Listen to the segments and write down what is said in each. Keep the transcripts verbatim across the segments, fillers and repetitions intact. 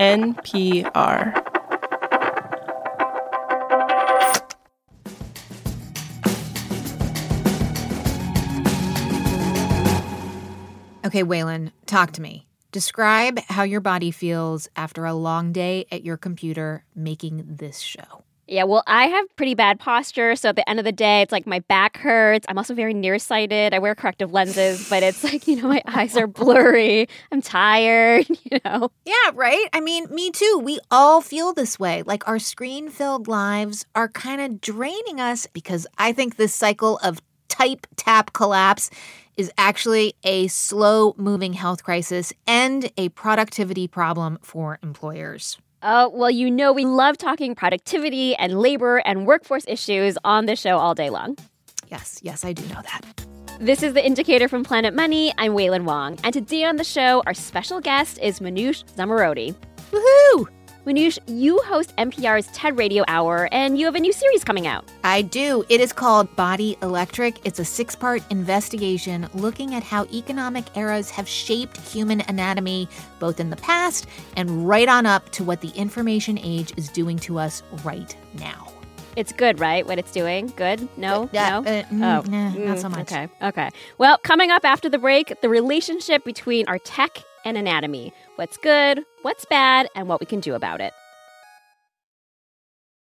N P R. Okay, Waylon, talk to me. Describe how your body feels after a long day at your computer making this show. Yeah, well, I have pretty bad posture, so at the end of the day, it's like my back hurts. I'm also very nearsighted. I wear corrective lenses, but it's like, you know, my eyes are blurry. I'm tired, you know. Yeah, right? I mean, me too. We all feel this way. Like, our screen-filled lives are kind of draining us, because I think this cycle of type, tap, collapse is actually a slow-moving health crisis and a productivity problem for employers. Oh, uh, well, you know we love talking productivity and labor and workforce issues on this show all day long. Yes, yes, I do know that. This is The Indicator from Planet Money. I'm Waylon Wong. And today on the show, our special guest is Manoush Zomorodi. Woohoo! Manoush, you host N P R's TED Radio Hour, and you have a new series coming out. I do. It is called Body Electric. It's a six-part investigation looking at how economic eras have shaped human anatomy, both in the past and right on up to what the information age is doing to us right now. It's good, right? What it's doing? Good? No? Uh, no? Uh, mm, oh. Nah, not so much. Okay. Okay. Well, coming up after the break, the relationship between our tech and anatomy. What's good, what's bad, and what we can do about it.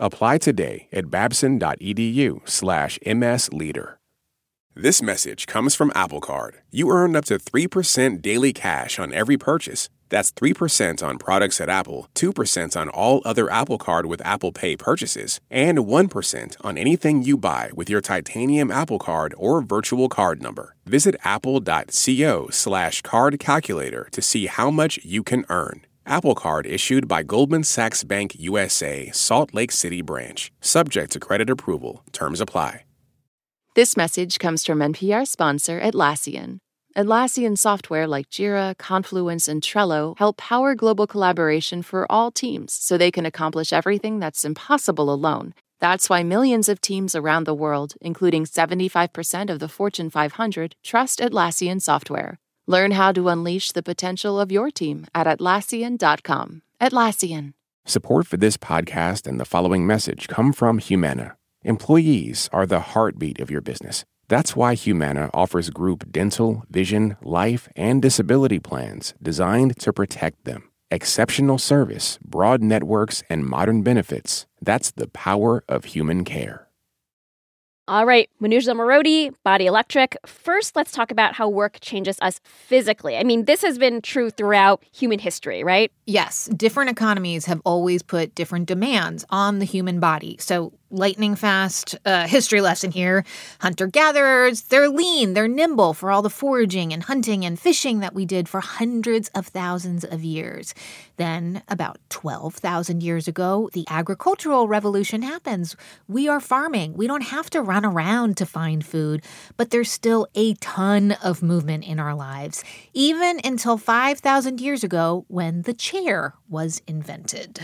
Apply today at babson dot e d u slash m s leader. This message comes from Apple Card. You earn up to three percent daily cash on every purchase. That's three percent on products at Apple, two percent on all other Apple Card with Apple Pay purchases, and one percent on anything you buy with your titanium Apple Card or virtual card number. Visit apple dot co slash card calculator to see how much you can earn. Apple Card issued by Goldman Sachs Bank U S A, Salt Lake City branch. Subject to credit approval. Terms apply. This message comes from N P R sponsor Atlassian. Atlassian software like Jira, Confluence, and Trello help power global collaboration for all teams so they can accomplish everything that's impossible alone. That's why millions of teams around the world, including seventy-five percent of the Fortune five hundred, trust Atlassian software. Learn how to unleash the potential of your team at Atlassian dot com. Atlassian. Support for this podcast and the following message come from Humana. Employees are the heartbeat of your business. That's why Humana offers group dental, vision, life, and disability plans designed to protect them. Exceptional service, broad networks, and modern benefits. That's the power of human care. All right, Manoush Zomorodi, Body Electric. First, let's talk about how work changes us physically. I mean, this has been true throughout human history, right? Yes. Different economies have always put different demands on the human body. So lightning fast uh, history lesson here. Hunter-gatherers, they're lean, they're nimble for all the foraging and hunting and fishing that we did for hundreds of thousands of years. Then, about twelve thousand years ago, the agricultural revolution happens. We are farming. We don't have to run around to find food, but there's still a ton of movement in our lives, even until five thousand years ago when the chair was invented.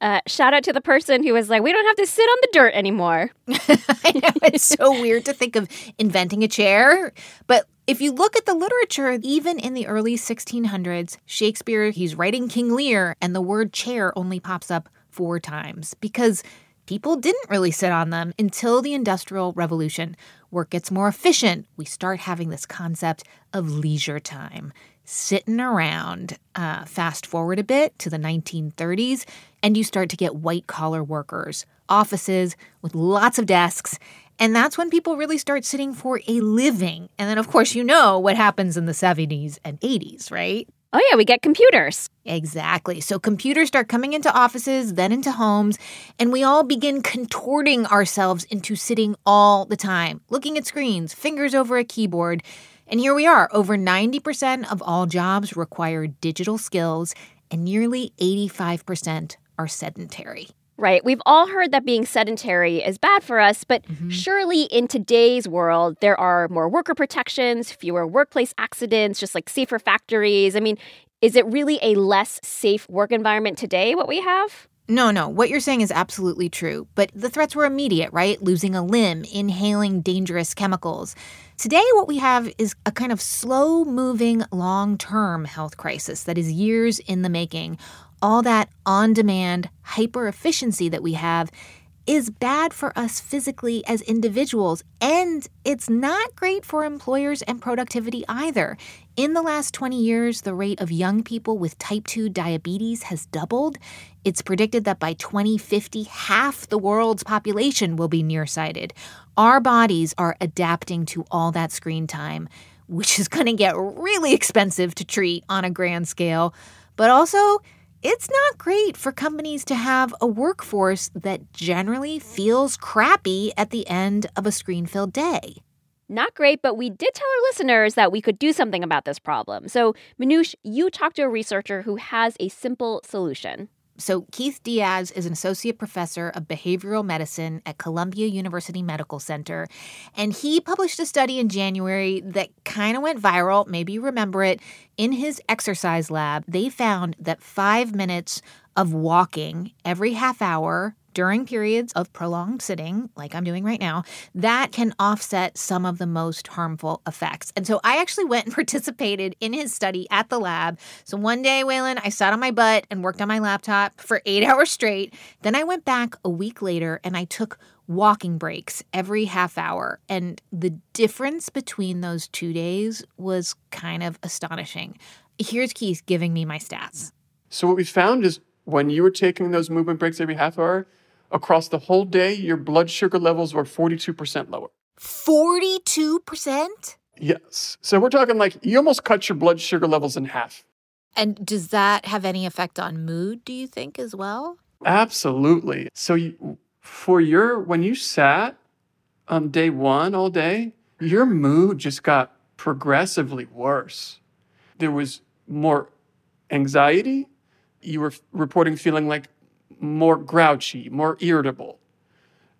Uh, shout out to the person who was like, we don't have to sit on the dirt anymore. I know, it's so weird to think of inventing a chair. But if you look at the literature, even in the early sixteen hundreds, Shakespeare, he's writing King Lear, and the word chair only pops up four times because people didn't really sit on them until the Industrial Revolution. Work gets more efficient. We start having this concept of leisure time. Sitting around. Uh, fast forward a bit to the nineteen thirties, and you start to get white-collar workers, offices with lots of desks, and that's when people really start sitting for a living. And then, of course, you know what happens in the seventies and eighties, right? Oh, yeah, we get computers. Exactly. So computers start coming into offices, then into homes, and we all begin contorting ourselves into sitting all the time, looking at screens, fingers over a keyboard. And here we are. Over ninety percent of all jobs require digital skills, and nearly eighty-five percent are sedentary. Right. We've all heard that being sedentary is bad for us, but mm-hmm. surely in today's world, there are more worker protections, fewer workplace accidents, just like safer factories. I mean, is it really a less safe work environment today, what we have? No, no. What you're saying is absolutely true. But the threats were immediate, right? Losing a limb, inhaling dangerous chemicals. Today, what we have is a kind of slow-moving, long-term health crisis that is years in the making. All that on-demand hyper-efficiency that we have is bad for us physically as individuals, and it's not great for employers and productivity either. In the last twenty years, the rate of young people with type two diabetes has doubled. It's predicted that by twenty fifty, half the world's population will be nearsighted. Our bodies are adapting to all that screen time, which is going to get really expensive to treat on a grand scale, but also it's not great for companies to have a workforce that generally feels crappy at the end of a screen-filled day. Not great, but we did tell our listeners that we could do something about this problem. So, Manoush, you talked to a researcher who has a simple solution. So Keith Diaz is an associate professor of behavioral medicine at Columbia University Medical Center, and he published a study in January that kind of went viral. Maybe you remember it. In his exercise lab, they found that five minutes of walking every half hour during periods of prolonged sitting, like I'm doing right now, that can offset some of the most harmful effects. And so I actually went and participated in his study at the lab. So one day, Waylon, I sat on my butt and worked on my laptop for eight hours straight. Then I went back a week later and I took walking breaks every half hour. And the difference between those two days was kind of astonishing. Here's Keith giving me my stats. So what we found is when you were taking those movement breaks every half hour, across the whole day, your blood sugar levels were forty-two percent lower. forty-two percent? Yes. So we're talking like you almost cut your blood sugar levels in half. And does that have any effect on mood, do you think, as well? Absolutely. So you, for your, when you sat on day one all day, your mood just got progressively worse. There was more anxiety. You were reporting feeling like more grouchy, more irritable.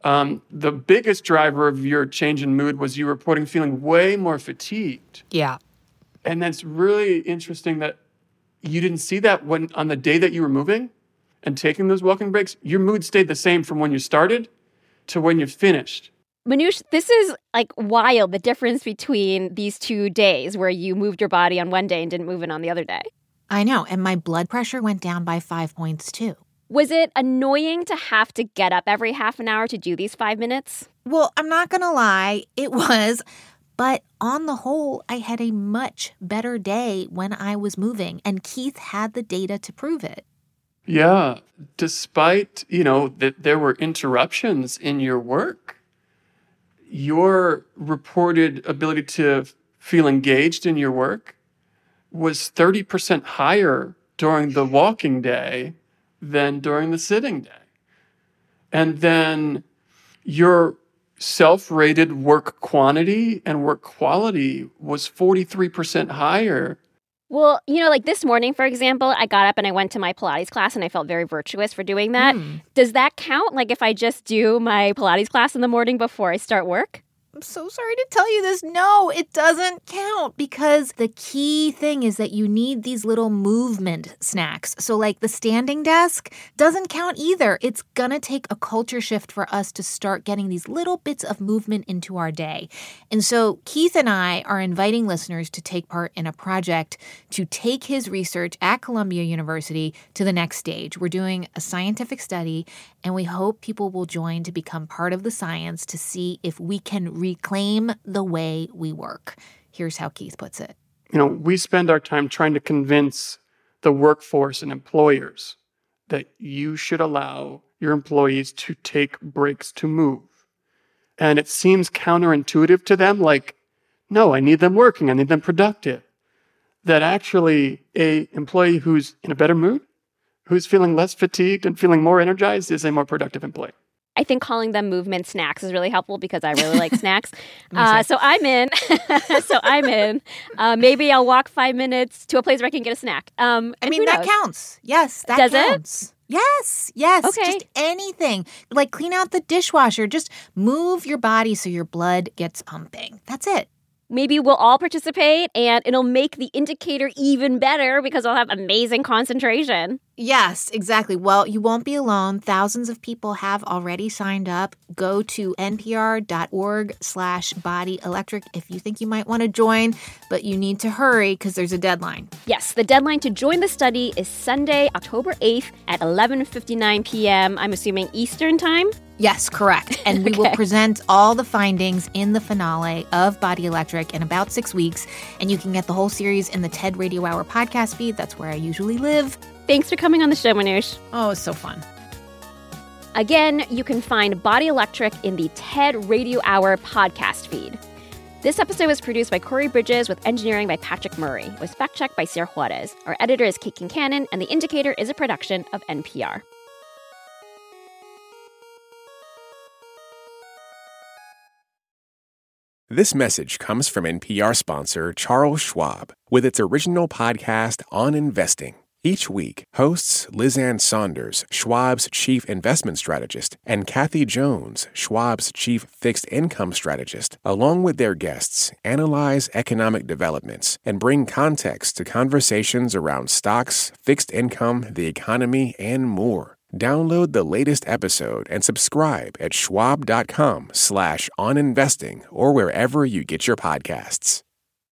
Um, the biggest driver of your change in mood was you reporting feeling way more fatigued. Yeah. And that's really interesting that you didn't see that when on the day that you were moving and taking those walking breaks, your mood stayed the same from when you started to when you finished. Manoush, this is like wild, the difference between these two days where you moved your body on one day and didn't move it on the other day. I know, and my blood pressure went down by five points, too. Was it annoying to have to get up every half an hour to do these five minutes? Well, I'm not going to lie, it was. But on the whole, I had a much better day when I was moving, and Keith had the data to prove it. Yeah, despite, you know, that there were interruptions in your work, your reported ability to feel engaged in your work was thirty percent higher during the walking day than during the sitting day. And then your self-rated work quantity and work quality was forty-three percent higher. Well, you know, like this morning, for example, I got up and I went to my Pilates class and I felt very virtuous for doing that. Mm. Does that count? Like if I just do my Pilates class in the morning before I start work? I'm so sorry to tell you this. No, it doesn't count because the key thing is that you need these little movement snacks. So like the standing desk doesn't count either. It's going to take a culture shift for us to start getting these little bits of movement into our day. And so Keith and I are inviting listeners to take part in a project to take his research at Columbia University to the next stage. We're doing a scientific study, and we hope people will join to become part of the science to see if we can reclaim the way we work. Here's how Keith puts it. You know, we spend our time trying to convince the workforce and employers that you should allow your employees to take breaks to move. And it seems counterintuitive to them, like, no, I need them working. I need them productive. That actually a employee who's in a better mood, who's feeling less fatigued and feeling more energized is a more productive employee. I think calling them movement snacks is really helpful because I really like snacks. Uh, so I'm in. so I'm in. Uh, maybe I'll walk five minutes to a place where I can get a snack. Um, I mean, that counts. Yes, that counts. Does it? Yes, yes. Okay. Just anything. Like clean out the dishwasher. Just move your body so your blood gets pumping. That's it. Maybe we'll all participate, and it'll make the indicator even better because I'll have amazing concentration. Yes, exactly. Well, you won't be alone. Thousands of people have already signed up. Go to npr.org slash body electric if you think you might want to join, but you need to hurry because there's a deadline. Yes, the deadline to join the study is Sunday, October eighth at eleven fifty-nine p.m., I'm assuming Eastern time? Yes, correct. And okay. we will present all the findings in the finale of Body Electric in about six weeks. And you can get the whole series in the TED Radio Hour podcast feed. That's where I usually live. Thanks for coming on the show, Manoush. Oh, it's so fun. Again, you can find Body Electric in the TED Radio Hour podcast feed. This episode was produced by Corey Bridges with engineering by Patrick Murray. It was fact-checked by Sierra Juarez. Our editor is Kate Kincannon, and The Indicator is a production of N P R. This message comes from N P R sponsor Charles Schwab with its original podcast on investing. Each week, hosts Lizanne Saunders, Schwab's chief investment strategist, and Kathy Jones, Schwab's chief fixed income strategist, along with their guests, analyze economic developments and bring context to conversations around stocks, fixed income, the economy, and more. Download the latest episode and subscribe at schwab dot com slash on investing or wherever you get your podcasts.